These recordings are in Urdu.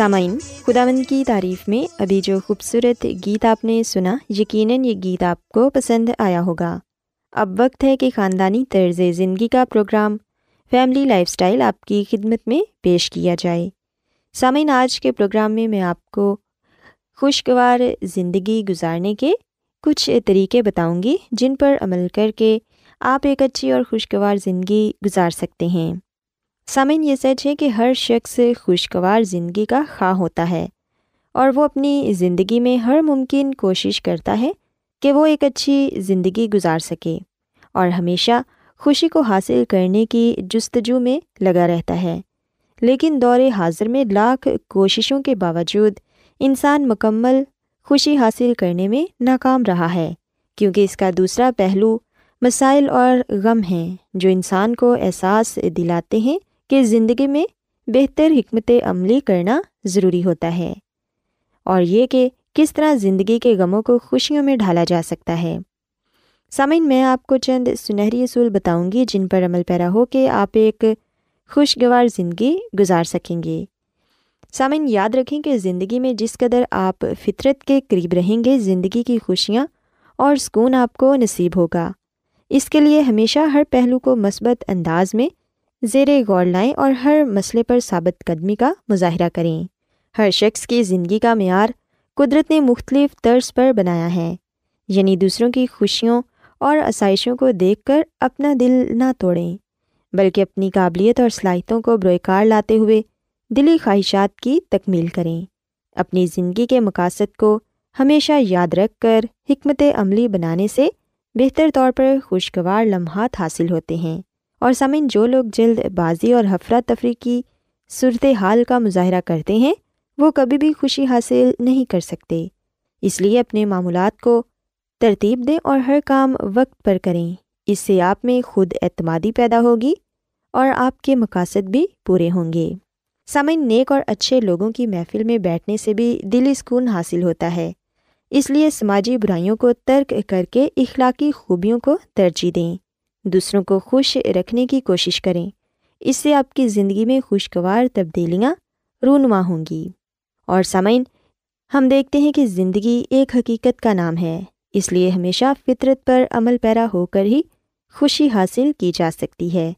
سامعین، خداوند کی تعریف میں ابھی جو خوبصورت گیت آپ نے سنا، یقیناً یہ گیت آپ کو پسند آیا ہوگا۔ اب وقت ہے کہ خاندانی طرز زندگی کا پروگرام فیملی لائف سٹائل آپ کی خدمت میں پیش کیا جائے۔ سامعین، آج کے پروگرام میں میں آپ کو خوشگوار زندگی گزارنے کے کچھ طریقے بتاؤں گی جن پر عمل کر کے آپ ایک اچھی اور خوشگوار زندگی گزار سکتے ہیں۔ سامعین، یہ سچ ہے کہ ہر شخص خوشگوار زندگی کا خواہ ہوتا ہے اور وہ اپنی زندگی میں ہر ممکن کوشش کرتا ہے کہ وہ ایک اچھی زندگی گزار سکے اور ہمیشہ خوشی کو حاصل کرنے کی جستجو میں لگا رہتا ہے، لیکن دور حاضر میں لاکھ کوششوں کے باوجود انسان مکمل خوشی حاصل کرنے میں ناکام رہا ہے، کیونکہ اس کا دوسرا پہلو مسائل اور غم ہیں جو انسان کو احساس دلاتے ہیں کہ زندگی میں بہتر حکمت عملی کرنا ضروری ہوتا ہے، اور یہ کہ کس طرح زندگی کے غموں کو خوشیوں میں ڈھالا جا سکتا ہے۔ سامعین، میں آپ کو چند سنہری اصول بتاؤں گی جن پر عمل پیرا ہو کہ آپ ایک خوشگوار زندگی گزار سکیں گے۔ سامعین، یاد رکھیں کہ زندگی میں جس قدر آپ فطرت کے قریب رہیں گے، زندگی کی خوشیاں اور سکون آپ کو نصیب ہوگا۔ اس کے لیے ہمیشہ ہر پہلو کو مثبت انداز میں زیر غور لائیں اور ہر مسئلے پر ثابت قدمی کا مظاہرہ کریں۔ ہر شخص کی زندگی کا معیار قدرت نے مختلف طرز پر بنایا ہے، یعنی دوسروں کی خوشیوں اور آسائشوں کو دیکھ کر اپنا دل نہ توڑیں، بلکہ اپنی قابلیت اور صلاحیتوں کو بروئے کار لاتے ہوئے دلی خواہشات کی تکمیل کریں۔ اپنی زندگی کے مقاصد کو ہمیشہ یاد رکھ کر حکمت عملی بنانے سے بہتر طور پر خوشگوار لمحات حاصل ہوتے ہیں۔ اور سامعین، جو لوگ جلد بازی اور ہفراتفری کی صورتحال کا مظاہرہ کرتے ہیں وہ کبھی بھی خوشی حاصل نہیں کر سکتے۔ اس لیے اپنے معمولات کو ترتیب دیں اور ہر کام وقت پر کریں۔ اس سے آپ میں خود اعتمادی پیدا ہوگی اور آپ کے مقاصد بھی پورے ہوں گے۔ سامعین، نیک اور اچھے لوگوں کی محفل میں بیٹھنے سے بھی دلی سکون حاصل ہوتا ہے، اس لیے سماجی برائیوں کو ترک کر کے اخلاقی خوبیوں کو ترجیح دیں۔ دوسروں کو خوش رکھنے کی کوشش کریں، اس سے آپ کی زندگی میں خوشگوار تبدیلیاں رونما ہوں گی۔ اور سامعین، ہم دیکھتے ہیں کہ زندگی ایک حقیقت کا نام ہے، اس لیے ہمیشہ فطرت پر عمل پیرا ہو کر ہی خوشی حاصل کی جا سکتی ہے۔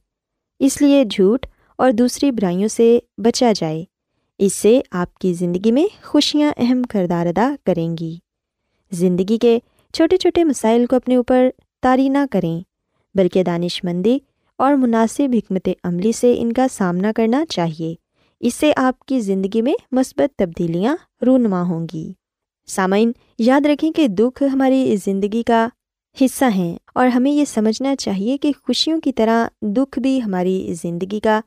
اس لیے جھوٹ اور دوسری برائیوں سے بچا جائے، اس سے آپ کی زندگی میں خوشیاں اہم کردار ادا کریں گی۔ زندگی کے چھوٹے چھوٹے مسائل کو اپنے اوپر طاری نہ کریں، بلکہ دانش مندی اور مناسب حکمت عملی سے ان کا سامنا کرنا چاہیے، اس سے آپ کی زندگی میں مثبت تبدیلیاں رونما ہوں گی۔ سامعین، یاد رکھیں کہ دکھ ہماری زندگی کا حصہ ہیں اور ہمیں یہ سمجھنا چاہیے کہ خوشیوں کی طرح دکھ بھی ہماری زندگی کا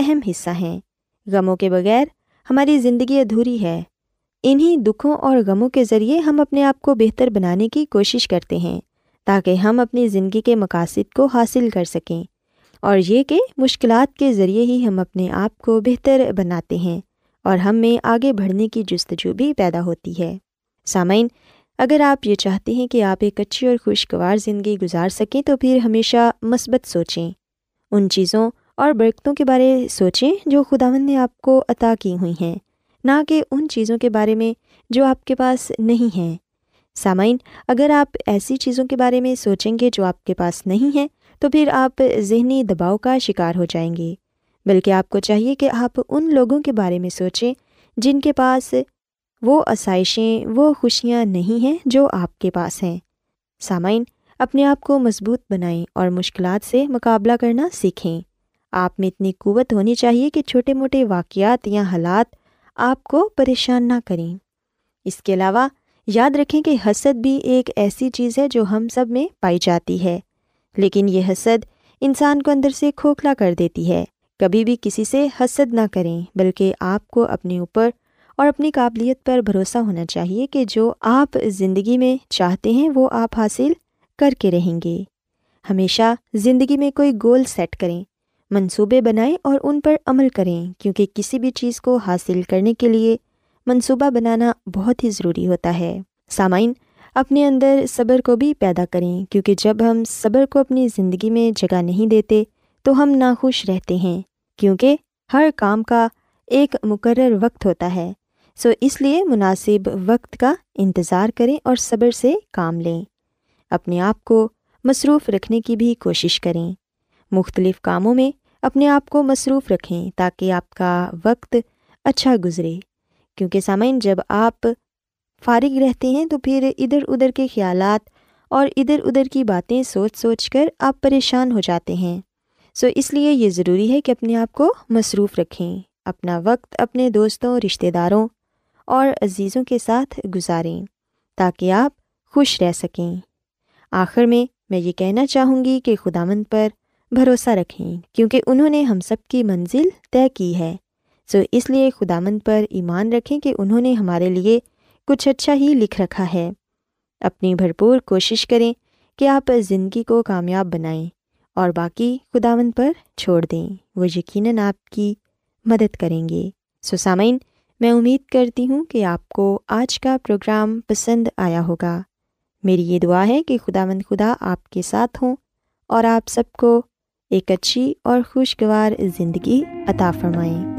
اہم حصہ ہیں۔ غموں کے بغیر ہماری زندگی ادھوری ہے۔ انہی دکھوں اور غموں کے ذریعے ہم اپنے آپ کو بہتر بنانے کی کوشش کرتے ہیں تاکہ ہم اپنی زندگی کے مقاصد کو حاصل کر سکیں، اور یہ کہ مشکلات کے ذریعے ہی ہم اپنے آپ کو بہتر بناتے ہیں اور ہم میں آگے بڑھنے کی جستجو بھی پیدا ہوتی ہے۔ سامعین، اگر آپ یہ چاہتے ہیں کہ آپ ایک اچھی اور خوشگوار زندگی گزار سکیں تو پھر ہمیشہ مثبت سوچیں، ان چیزوں اور برکتوں کے بارے سوچیں جو خداوند نے آپ کو عطا کی ہوئی ہیں، نہ کہ ان چیزوں کے بارے میں جو آپ کے پاس نہیں ہیں۔ سامعین، اگر آپ ایسی چیزوں کے بارے میں سوچیں گے جو آپ کے پاس نہیں ہیں تو پھر آپ ذہنی دباؤ کا شکار ہو جائیں گے، بلکہ آپ کو چاہیے کہ آپ ان لوگوں کے بارے میں سوچیں جن کے پاس وہ آسائشیں، وہ خوشیاں نہیں ہیں جو آپ کے پاس ہیں۔ سامعین، اپنے آپ کو مضبوط بنائیں اور مشکلات سے مقابلہ کرنا سیکھیں۔ آپ میں اتنی قوت ہونی چاہیے کہ چھوٹے موٹے واقعات یا حالات آپ کو پریشان نہ کریں۔ اس کے علاوہ یاد رکھیں کہ حسد بھی ایک ایسی چیز ہے جو ہم سب میں پائی جاتی ہے، لیکن یہ حسد انسان کو اندر سے کھوکھلا کر دیتی ہے۔ کبھی بھی کسی سے حسد نہ کریں، بلکہ آپ کو اپنے اوپر اور اپنی قابلیت پر بھروسہ ہونا چاہیے کہ جو آپ زندگی میں چاہتے ہیں وہ آپ حاصل کر کے رہیں گے۔ ہمیشہ زندگی میں کوئی گول سیٹ کریں، منصوبے بنائیں اور ان پر عمل کریں، کیونکہ کسی بھی چیز کو حاصل کرنے کے لیے منصوبہ بنانا بہت ہی ضروری ہوتا ہے۔ سامعین، اپنے اندر صبر کو بھی پیدا کریں، کیونکہ جب ہم صبر کو اپنی زندگی میں جگہ نہیں دیتے تو ہم ناخوش رہتے ہیں، کیونکہ ہر کام کا ایک مقرر وقت ہوتا ہے۔ اس لیے مناسب وقت کا انتظار کریں اور صبر سے کام لیں۔ اپنے آپ کو مصروف رکھنے کی بھی کوشش کریں، مختلف کاموں میں اپنے آپ کو مصروف رکھیں تاکہ آپ کا وقت اچھا گزرے، کیونکہ سامعین جب آپ فارغ رہتے ہیں تو پھر ادھر ادھر کے خیالات اور ادھر ادھر کی باتیں سوچ کر آپ پریشان ہو جاتے ہیں۔ اس لیے یہ ضروری ہے کہ اپنے آپ کو مصروف رکھیں، اپنا وقت اپنے دوستوں، رشتہ داروں اور عزیزوں کے ساتھ گزاریں تاکہ آپ خوش رہ سکیں۔ آخر میں یہ کہنا چاہوں گی کہ خداوند پر بھروسہ رکھیں، کیونکہ انہوں نے ہم سب کی منزل طے کی ہے۔ اس لیے خداوند پر ایمان رکھیں کہ انہوں نے ہمارے لیے کچھ اچھا ہی لکھ رکھا ہے۔ اپنی بھرپور کوشش کریں کہ آپ زندگی کو کامیاب بنائیں اور باقی خداوند پر چھوڑ دیں، وہ یقیناً آپ کی مدد کریں گے۔ سامعین، میں امید کرتی ہوں کہ آپ کو آج کا پروگرام پسند آیا ہوگا۔ میری یہ دعا ہے کہ خداوند خدا آپ کے ساتھ ہوں اور آپ سب کو ایک اچھی اور خوشگوار زندگی عطا فرمائیں۔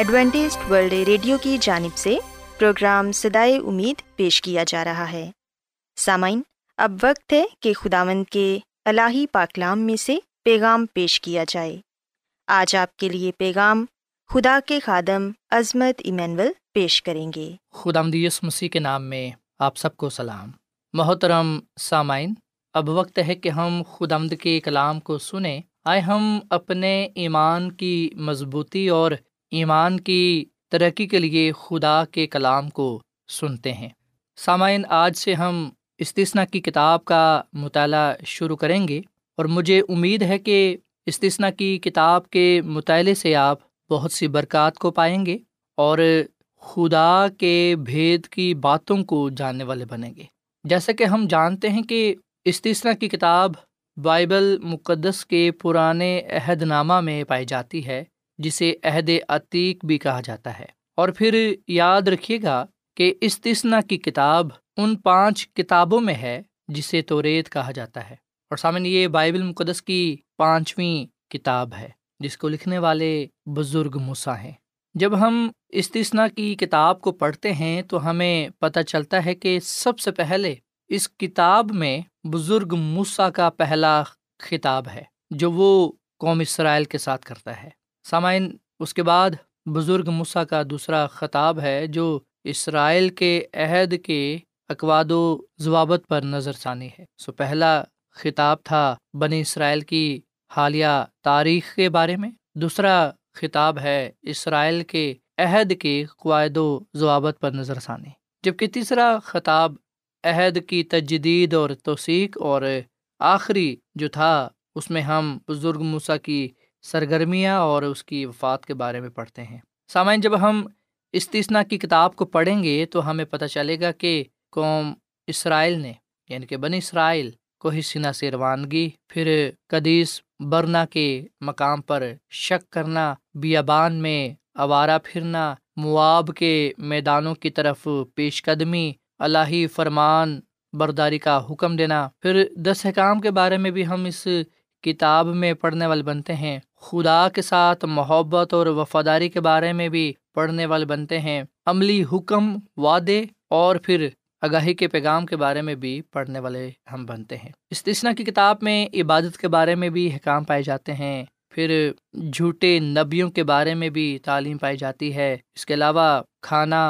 ایڈوینٹسٹ ورلڈ ریڈیو کی جانب سے پروگرام صدائے امید پیش کیا جا رہا ہے۔ سامعین، اب وقت ہے کہ خداوند کے الہی پاکلام میں سے پیغام پیش کیا جائے۔ آج آپ کے لیے پیغام خدا کے خادم عظمت ایمینول پیش کریں گے۔ خداوند یسوع مسیح کے نام میں آپ سب کو سلام۔ محترم سامعین، اب وقت ہے کہ ہم خداوند کے کلام کو سنیں۔ آئے ہم اپنے ایمان کی مضبوطی اور ایمان کی ترقی کے لیے خدا کے کلام کو سنتے ہیں۔ سامعین، آج سے ہم استثنا کی کتاب کا مطالعہ شروع کریں گے، اور مجھے امید ہے کہ استثنا کی کتاب کے مطالعے سے آپ بہت سی برکات کو پائیں گے اور خدا کے بھید کی باتوں کو جاننے والے بنیں گے۔ جیسا کہ ہم جانتے ہیں کہ استثنا کی کتاب بائبل مقدس کے پرانے عہد نامہ میں پائی جاتی ہے، جسے عہد عتیق بھی کہا جاتا ہے۔ اور پھر یاد رکھیے گا کہ استثنا کی کتاب ان 5 کتابوں میں ہے جسے توریت کہا جاتا ہے، اور سامنے یہ بائبل مقدس کی 5ویں کتاب ہے جس کو لکھنے والے بزرگ موسیٰ ہیں۔ جب ہم استثنا کی کتاب کو پڑھتے ہیں تو ہمیں پتہ چلتا ہے کہ سب سے پہلے اس کتاب میں بزرگ موسیٰ کا پہلا خطاب ہے جو وہ قوم اسرائیل کے ساتھ کرتا ہے۔ سامعین، اس کے بعد بزرگ موسیٰ کا دوسرا خطاب ہے جو اسرائیل کے عہد کے اقواد و ضوابط پر نظر ثانی ہے۔ سو پہلا خطاب تھا بنی اسرائیل کی حالیہ تاریخ کے بارے میں، دوسرا خطاب ہے اسرائیل کے عہد کے قواعد و ضوابط پر نظر ثانی، جبکہ تیسرا خطاب عہد کی تجدید اور توثیق، اور آخری جو تھا اس میں ہم بزرگ موسیٰ کی سرگرمیاں اور اس کی وفات کے بارے میں پڑھتے ہیں۔ سامعین، جب ہم استثنا کی کتاب کو پڑھیں گے تو ہمیں پتہ چلے گا کہ قوم اسرائیل نے، یعنی کہ بنی اسرائیل کو ہی سینا سے روانگی، پھر قدیس برنا کے مقام پر شک کرنا، بیابان میں آوارہ پھرنا، مواب کے میدانوں کی طرف پیش قدمی، الہی فرمان برداری کا حکم دینا۔ پھر 10 احکام کے بارے میں بھی ہم اس کتاب میں پڑھنے والے بنتے ہیں۔ خدا کے ساتھ محبت اور وفاداری کے بارے میں بھی پڑھنے والے بنتے ہیں، عملی حکم، وعدے اور پھر آگاہی کے پیغام کے بارے میں بھی پڑھنے والے ہم بنتے ہیں۔ استثنا کی کتاب میں عبادت کے بارے میں بھی احکام پائے جاتے ہیں، پھر جھوٹے نبیوں کے بارے میں بھی تعلیم پائی جاتی ہے۔ اس کے علاوہ کھانا،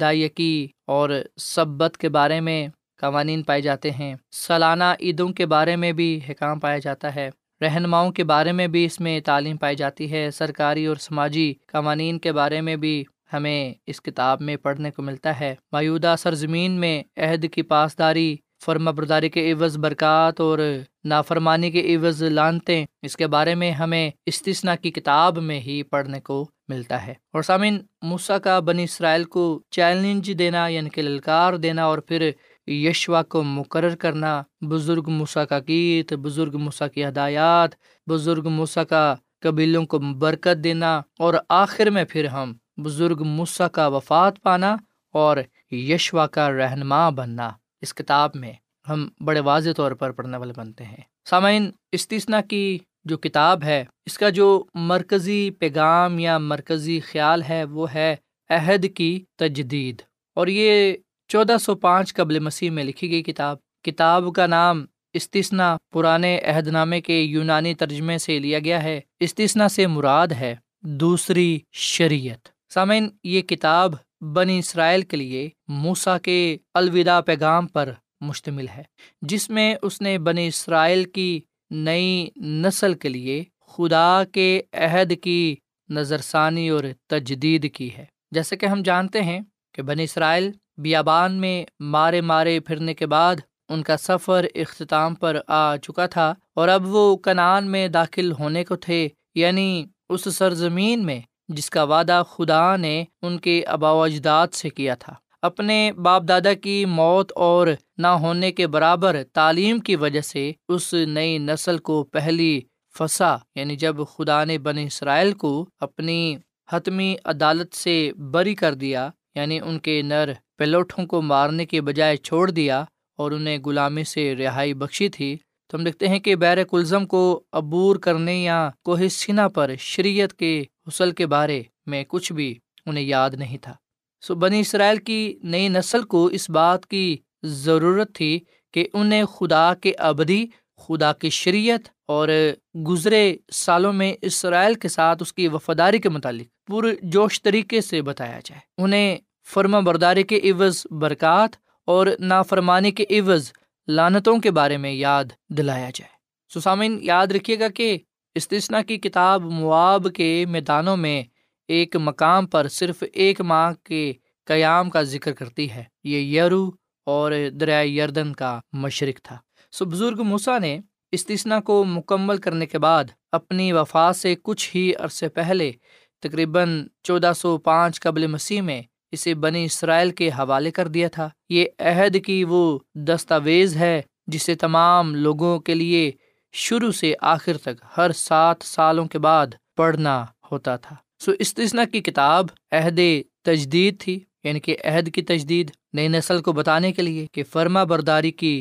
دائیقی اور سبت کے بارے میں قوانین پائے جاتے ہیں، سالانہ عیدوں کے بارے میں بھی احکام پایا جاتا ہے، رہنماؤں کے بارے میں بھی اس میں تعلیم پائی جاتی ہے، سرکاری اور سماجی قوانین کے بارے میں بھی ہمیں اس کتاب میں پڑھنے کو ملتا ہے۔ مایودہ سرزمین میں عہد کی پاسداری، فرما برداری کے عوض برکات اور نافرمانی کے عوض لعنتیں، اس کے بارے میں ہمیں استثنا کی کتاب میں ہی پڑھنے کو ملتا ہے۔ اور سامعین، موسیٰ کا بنی اسرائیل کو چیلنج دینا، یعنی کہ للکار دینا، اور پھر یشوا کو مقرر کرنا، بزرگ موسیٰ کا گیت، بزرگ موسیٰ کی ہدایات، بزرگ موسیٰ کا قبیلوں کو برکت دینا، اور آخر میں پھر ہم بزرگ موسیٰ کا وفات پانا اور یشوا کا رہنما بننا اس کتاب میں ہم بڑے واضح طور پر پڑھنے والے بنتے ہیں۔ سامعین، استثنا کی جو کتاب ہے اس کا جو مرکزی پیغام یا مرکزی خیال ہے وہ ہے عہد کی تجدید، اور یہ 1405 قبل مسیح میں لکھی گئی کتاب کا نام استثنا پرانے عہد نامے کے یونانی ترجمے سے لیا گیا ہے۔ استثنا سے مراد ہے دوسری شریعت۔ سامعین، یہ کتاب بنی اسرائیل کے لیے موسیٰ کے الوداع پیغام پر مشتمل ہے، جس میں اس نے بنی اسرائیل کی نئی نسل کے لیے خدا کے عہد کی نظر ثانی اور تجدید کی ہے۔ جیسے کہ ہم جانتے ہیں کہ بنی اسرائیل بیابان میں مارے پھرنے کے بعد ان کا سفر اختتام پر آ چکا تھا، اور اب وہ کنعان میں داخل ہونے کو تھے، یعنی اس سرزمین میں جس کا وعدہ خدا نے ان کے آباء و اجداد سے کیا تھا۔ اپنے باپ دادا کی موت اور نہ ہونے کے برابر تعلیم کی وجہ سے اس نئی نسل کو پہلی فسا، یعنی جب خدا نے بنی اسرائیل کو اپنی حتمی عدالت سے بری کر دیا، یعنی ان کے نر پلوٹھوں کو مارنے کے بجائے چھوڑ دیا اور انہیں غلامی سے رہائی بخشی تھی، تو ہم دیکھتے ہیں کہ بحر کلزم کو عبور کرنے یا کوہ سینا پر شریعت کے حصول کے بارے میں کچھ بھی انہیں یاد نہیں تھا۔ سو بنی اسرائیل کی نئی نسل کو اس بات کی ضرورت تھی کہ انہیں خدا کے ابدی، خدا کی شریعت اور گزرے سالوں میں اسرائیل کے ساتھ اس کی وفاداری کے متعلق پرجوش طریقے سے بتایا جائے۔ انہیں فرما برداری کے عوض برکات اور نافرمانی کے عوض لعنتوں کے بارے میں یاد دلایا جائے۔ سو سامعین، یاد رکھیے گا کہ استثنا کی کتاب مواب کے میدانوں میں ایک مقام پر صرف ایک ماہ کے قیام کا ذکر کرتی ہے، یہ یرو اور دریائے یردن کا مشرق تھا۔ سو بزرگ موسیٰ نے استثنا کو مکمل کرنے کے بعد اپنی وفات سے کچھ ہی عرصے پہلے تقریباً 1405 قبل مسیح میں اسے بنی اسرائیل کے حوالے کر دیا تھا۔ یہ عہد کی وہ دستاویز ہے جسے تمام لوگوں کے لیے شروع سے آخر تک ہر 7 سالوں کے بعد پڑھنا ہوتا تھا۔ سو استثنا کی کتاب عہد تجدید تھی، یعنی کہ عہد کی تجدید، نئی نسل کو بتانے کے لیے کہ فرما برداری کی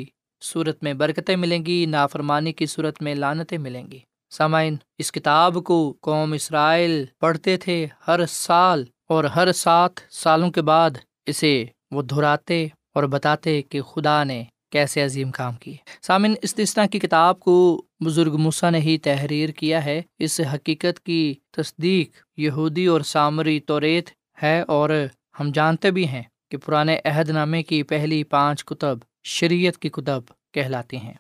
صورت میں برکتیں ملیں گی، نافرمانی کی صورت میں لعنتیں ملیں گی۔ سامعین، اس کتاب کو قوم اسرائیل پڑھتے تھے ہر سال، اور ہر 7 سالوں کے بعد اسے وہ دہراتے اور بتاتے کہ خدا نے کیسے عظیم کام کیے۔ سامعین، استثنا کی کتاب کو بزرگ موسیٰ نے ہی تحریر کیا ہے۔ اس حقیقت کی تصدیق یہودی اور سامری توریت ہے، اور ہم جانتے بھی ہیں کہ پرانے عہد نامے کی پہلی 5 کتب شریعت کی کتب کہلاتی ہیں۔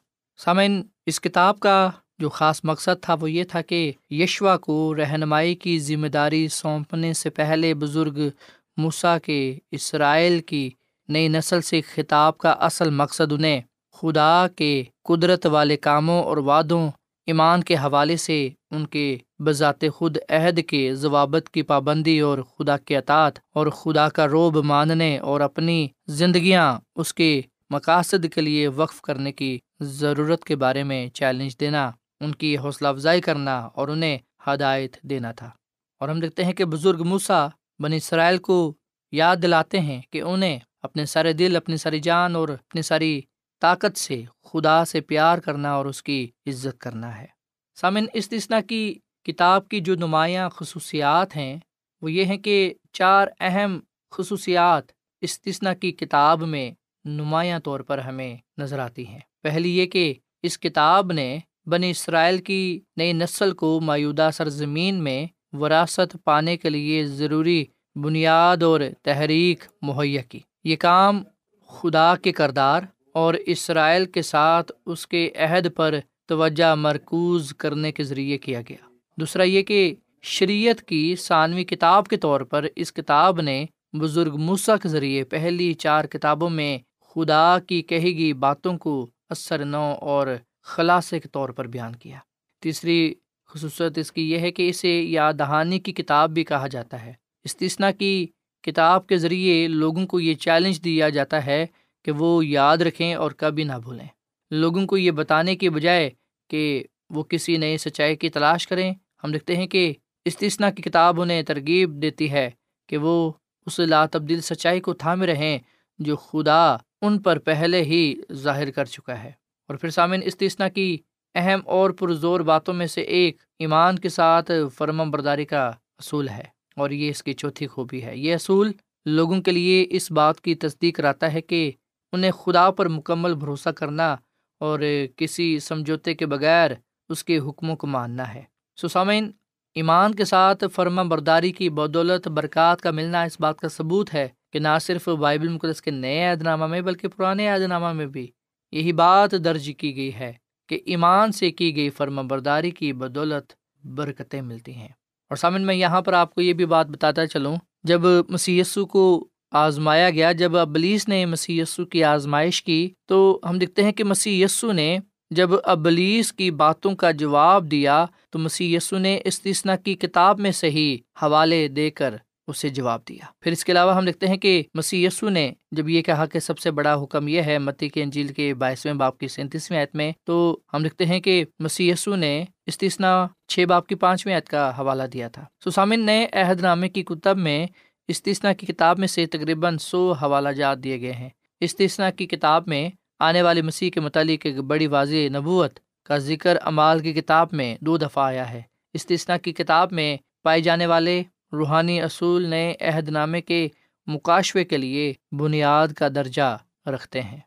سامعین، اس کتاب کا جو خاص مقصد تھا وہ یہ تھا کہ یشوع کو رہنمائی کی ذمہ داری سونپنے سے پہلے بزرگ موسیٰ کے اسرائیل کی نئی نسل سے خطاب کا اصل مقصد انہیں خدا کے قدرت والے کاموں اور وعدوں، ایمان کے حوالے سے ان کے بذات خود عہد کے ضوابط کی پابندی اور خدا کے اطاعت اور خدا کا روب ماننے اور اپنی زندگیاں اس کے مقاصد کے لیے وقف کرنے کی ضرورت کے بارے میں چیلنج دینا، ان کی حوصلہ افزائی کرنا اور انہیں ہدایت دینا تھا۔ اور ہم دیکھتے ہیں کہ بزرگ موسیٰ بنی اسرائیل کو یاد دلاتے ہیں کہ انہیں اپنے سارے دل، اپنی ساری جان اور اپنی ساری طاقت سے خدا سے پیار کرنا اور اس کی عزت کرنا ہے۔ سامعین، استثنا کی کتاب کی جو نمایاں خصوصیات ہیں وہ یہ ہیں کہ 4 اہم خصوصیات استثنا کی کتاب میں نمایاں طور پر ہمیں نظر آتی ہیں۔ پہلی یہ کہ اس کتاب نے بنی اسرائیل کی نئی نسل کو مایودہ سرزمین میں وراثت پانے کے لیے ضروری بنیاد اور تحریک مہیا کی۔ یہ کام خدا کے کردار اور اسرائیل کے ساتھ اس کے عہد پر توجہ مرکوز کرنے کے ذریعے کیا گیا۔ دوسرا یہ کہ شریعت کی ثانوی کتاب کے طور پر اس کتاب نے بزرگ موسیٰ کے ذریعے پہلی 4 کتابوں میں خدا کی کہی گئی باتوں کو اثر نو اور خلاصے کے طور پر بیان کیا۔ تیسری خصوصیت اس کی یہ ہے کہ اسے یاد دہانی کی کتاب بھی کہا جاتا ہے۔ استثنا کی کتاب کے ذریعے لوگوں کو یہ چیلنج دیا جاتا ہے کہ وہ یاد رکھیں اور کبھی نہ بھولیں۔ لوگوں کو یہ بتانے کے بجائے کہ وہ کسی نئے سچائی کی تلاش کریں، ہم دیکھتے ہیں کہ استثنا کی کتاب انہیں ترغیب دیتی ہے کہ وہ اس لا تبدیل سچائی کو تھامے رہیں جو خدا ان پر پہلے ہی ظاہر کر چکا ہے۔ اور پھر سامعین، استثنا کی اہم اور پرزور باتوں میں سے ایک ایمان کے ساتھ فرمان برداری کا اصول ہے، اور یہ اس کی چوتھی خوبی ہے۔ یہ اصول لوگوں کے لیے اس بات کی تصدیق کراتا ہے کہ انہیں خدا پر مکمل بھروسہ کرنا اور کسی سمجھوتے کے بغیر اس کے حکموں کو ماننا ہے۔ سامعین، ایمان کے ساتھ فرما برداری کی بدولت برکات کا ملنا اس بات کا ثبوت ہے کہ نہ صرف بائبل مقدس کے نئے عہد نامہ میں بلکہ پرانے عہد نامہ میں بھی یہی بات درج کی گئی ہے کہ ایمان سے کی گئی فرما برداری کی بدولت برکتیں ملتی ہیں۔ اور سامعین، میں یہاں پر آپ کو یہ بھی بات بتاتا چلوں، جب مسیح یسوع کو آزمایا گیا، جب ابلیس نے مسیح یسوع کی آزمائش کی، تو ہم دیکھتے ہیں کہ مسیح یسوع نے جب ابلیس کی باتوں کا جواب دیا تو مسیح یسوع نے استثنا کی کتاب میں سے ہی حوالے دے کر اسے جواب دیا۔ پھر اس کے علاوہ ہم دیکھتے ہیں کہ مسیح یسوع نے جب یہ کہا کہ سب سے بڑا حکم یہ ہے، متی کی انجیل کے 22ویں باب کی 37ویں آیت میں، تو ہم دیکھتے ہیں کہ مسیح یسوع نے استثنا 6 باب کی 5ویں آیت کا حوالہ دیا تھا۔ سامعین، نئے عہد نامے کی کتب میں استثنا کی کتاب میں سے تقریباً 100 حوالہ جات دیے گئے ہیں۔ استثنا کی کتاب میں آنے والے مسیح کے متعلق ایک بڑی واضح نبوت کا ذکر اعمال کی کتاب میں 2 دفعہ آیا ہے۔ استثنا کی کتاب میں پائے جانے والے روحانی اصول نئے عہد نامے کے مکاشفے کے لیے بنیاد کا درجہ رکھتے ہیں۔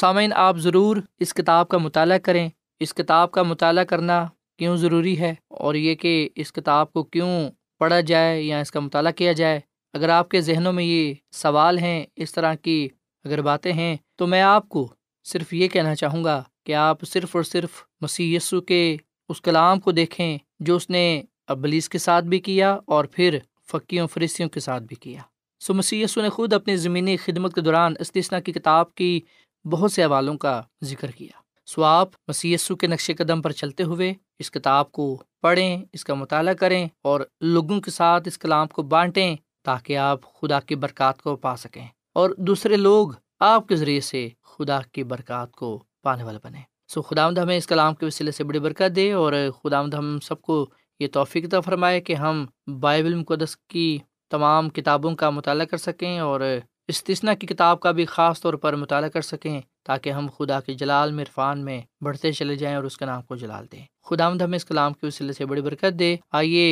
سامعین، آپ ضرور اس کتاب کا مطالعہ کریں۔ اس کتاب کا مطالعہ کرنا کیوں ضروری ہے اور یہ کہ اس کتاب کو کیوں پڑھا جائے یا اس کا مطالعہ کیا جائے، اگر آپ کے ذہنوں میں یہ سوال ہیں، اس طرح کی اگر باتیں ہیں، تو میں آپ کو صرف یہ کہنا چاہوں گا کہ آپ صرف اور صرف مسیح یسوع کے اس کلام کو دیکھیں جو اس نے ابلیس کے ساتھ بھی کیا اور پھر فقیوں فریسیوں کے ساتھ بھی کیا۔ مسیح یسوع نے خود اپنی زمینی خدمت کے دوران استثنا کی کتاب کی بہت سے حوالوں کا ذکر کیا۔ آپ مسیح یسوع کے نقش قدم پر چلتے ہوئے اس کتاب کو پڑھیں، اس کا مطالعہ کریں اور لوگوں کے ساتھ اس کلام کو بانٹیں تاکہ آپ خدا کی برکات کو پا سکیں اور دوسرے لوگ آپ کے ذریعے سے خدا کی برکات کو پانے والا بنے۔ خداوند ہمیں اس کلام کے وسیلے سے بڑی برکت دے اور خداوند ہم سب کو یہ توفیق عطا فرمائے کہ ہم بائبل مقدس کی تمام کتابوں کا مطالعہ کر سکیں اور استثنا کی کتاب کا بھی خاص طور پر مطالعہ کر سکیں تاکہ ہم خدا کے جلال میں، عرفان میں بڑھتے چلے جائیں اور اس کے نام کو جلال دیں۔ خداوند ہمیں اس کلام کے وسیلے سے بڑی برکت دے۔ آئیے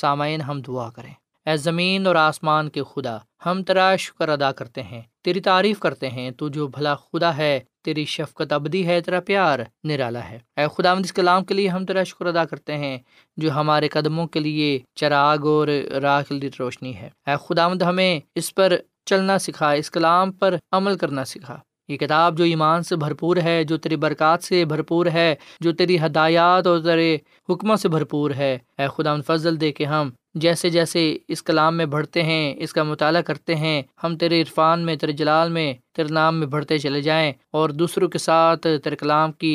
سامعین، ہم دعا کریں۔ اے زمین اور آسمان کے خدا، ہم تیرا شکر ادا کرتے ہیں، تیری تعریف کرتے ہیں، تو جو بھلا خدا ہے، تیری شفقت ابدی ہے، تیرا پیار نرالا ہے۔ اے خداوند، اس کلام کے لیے ہم تیرا شکر ادا کرتے ہیں جو ہمارے قدموں کے لیے چراغ اور راہ کے لیے روشنی ہے۔ اے خداوند، ہمیں اس پر چلنا سکھا، اس کلام پر عمل کرنا سکھا۔ یہ کتاب جو ایمان سے بھرپور ہے، جو تیری برکات سے بھرپور ہے، جو تیری ہدایات اور تیرے حکموں سے بھرپور ہے، اے خداوند فضل دے کہ ہم جیسے جیسے اس کلام میں بڑھتے ہیں، اس کا مطالعہ کرتے ہیں، ہم تیرے عرفان میں، تیرے جلال میں، تیرے نام میں بڑھتے چلے جائیں اور دوسروں کے ساتھ تیرے کلام کی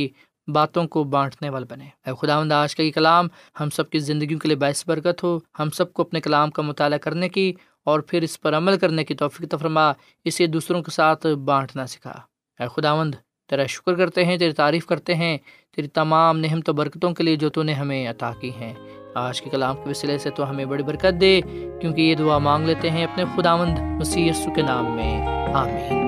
باتوں کو بانٹنے والے بنے۔ اے خداوند، آج کا یہ کلام ہم سب کی زندگیوں کے لیے باعث برکت ہو۔ ہم سب کو اپنے کلام کا مطالعہ کرنے کی اور پھر اس پر عمل کرنے کی توفیق عطا فرما، اسے دوسروں کے ساتھ بانٹنا سکھا۔ اے خداوند، تیرا شکر کرتے ہیں، تیری تعریف کرتے ہیں، تیری تمام نعمت و برکتوں کے لیے جو تو نے ہمیں عطا کی ہیں۔ آج کے کلام کے وسیلے سے تو ہمیں بڑی برکت دے، کیونکہ یہ دعا مانگ لیتے ہیں اپنے خداوند مسیح یسوع کے نام میں، آمین۔